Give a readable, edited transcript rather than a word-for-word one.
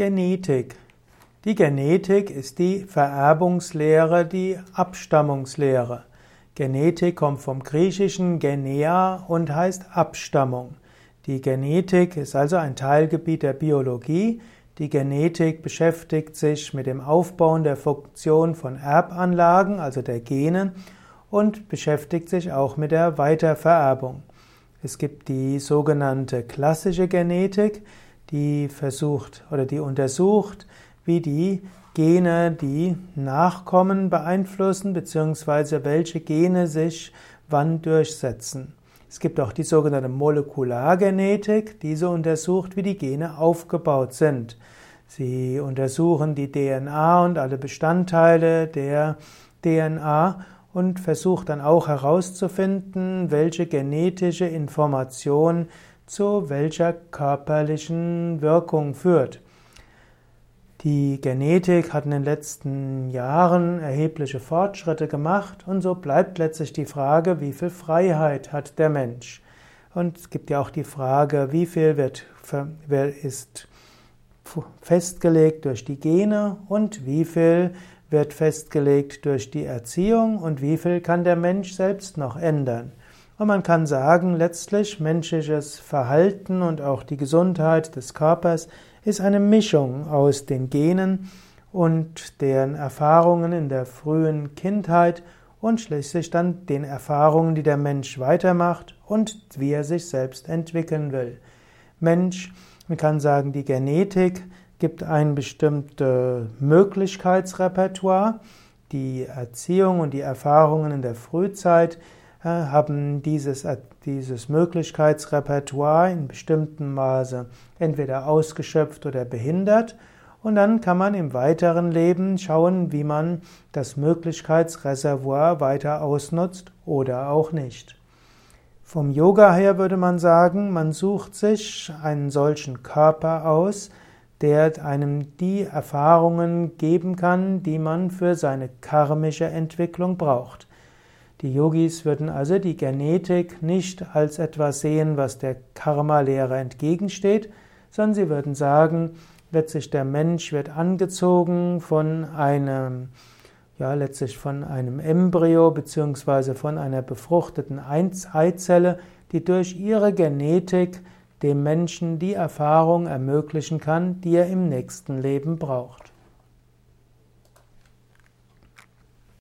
Genetik. Die Genetik ist die Vererbungslehre, die Abstammungslehre. Genetik kommt vom griechischen Genea und heißt Abstammung. Die Genetik ist also ein Teilgebiet der Biologie. Die Genetik beschäftigt sich mit dem Aufbauen der Funktion von Erbanlagen, also der Gene, und beschäftigt sich auch mit der Weitervererbung. Es gibt die sogenannte klassische Genetik, die untersucht, wie die Gene die Nachkommen beeinflussen, beziehungsweise welche Gene sich wann durchsetzen. Es gibt auch die sogenannte Molekulargenetik, diese untersucht, wie die Gene aufgebaut sind. Sie untersuchen die DNA und alle Bestandteile der DNA und versucht dann auch herauszufinden, welche genetische Information zu welcher körperlichen Wirkung führt. Die Genetik hat in den letzten Jahren erhebliche Fortschritte gemacht und so bleibt letztlich die Frage, wie viel Freiheit hat der Mensch? Und es gibt ja auch die Frage, wie viel ist festgelegt durch die Gene und wie viel wird festgelegt durch die Erziehung und wie viel kann der Mensch selbst noch ändern? Und man kann sagen, letztlich menschliches Verhalten und auch die Gesundheit des Körpers ist eine Mischung aus den Genen und deren Erfahrungen in der frühen Kindheit und schließlich dann den Erfahrungen, die der Mensch weitermacht und wie er sich selbst entwickeln will. Man kann sagen, die Genetik gibt ein bestimmtes Möglichkeitsrepertoire. Die Erziehung und die Erfahrungen in der Frühzeit haben dieses Möglichkeitsrepertoire in bestimmtem Maße entweder ausgeschöpft oder behindert. Und dann kann man im weiteren Leben schauen, wie man das Möglichkeitsreservoir weiter ausnutzt oder auch nicht. Vom Yoga her würde man sagen, man sucht sich einen solchen Körper aus, der einem die Erfahrungen geben kann, die man für seine karmische Entwicklung braucht. Die Yogis würden also die Genetik nicht als etwas sehen, was der Karma-Lehre entgegensteht, sondern sie würden sagen, letztlich der Mensch wird angezogen von einem Embryo bzw. von einer befruchteten Eizelle, die durch ihre Genetik dem Menschen die Erfahrung ermöglichen kann, die er im nächsten Leben braucht.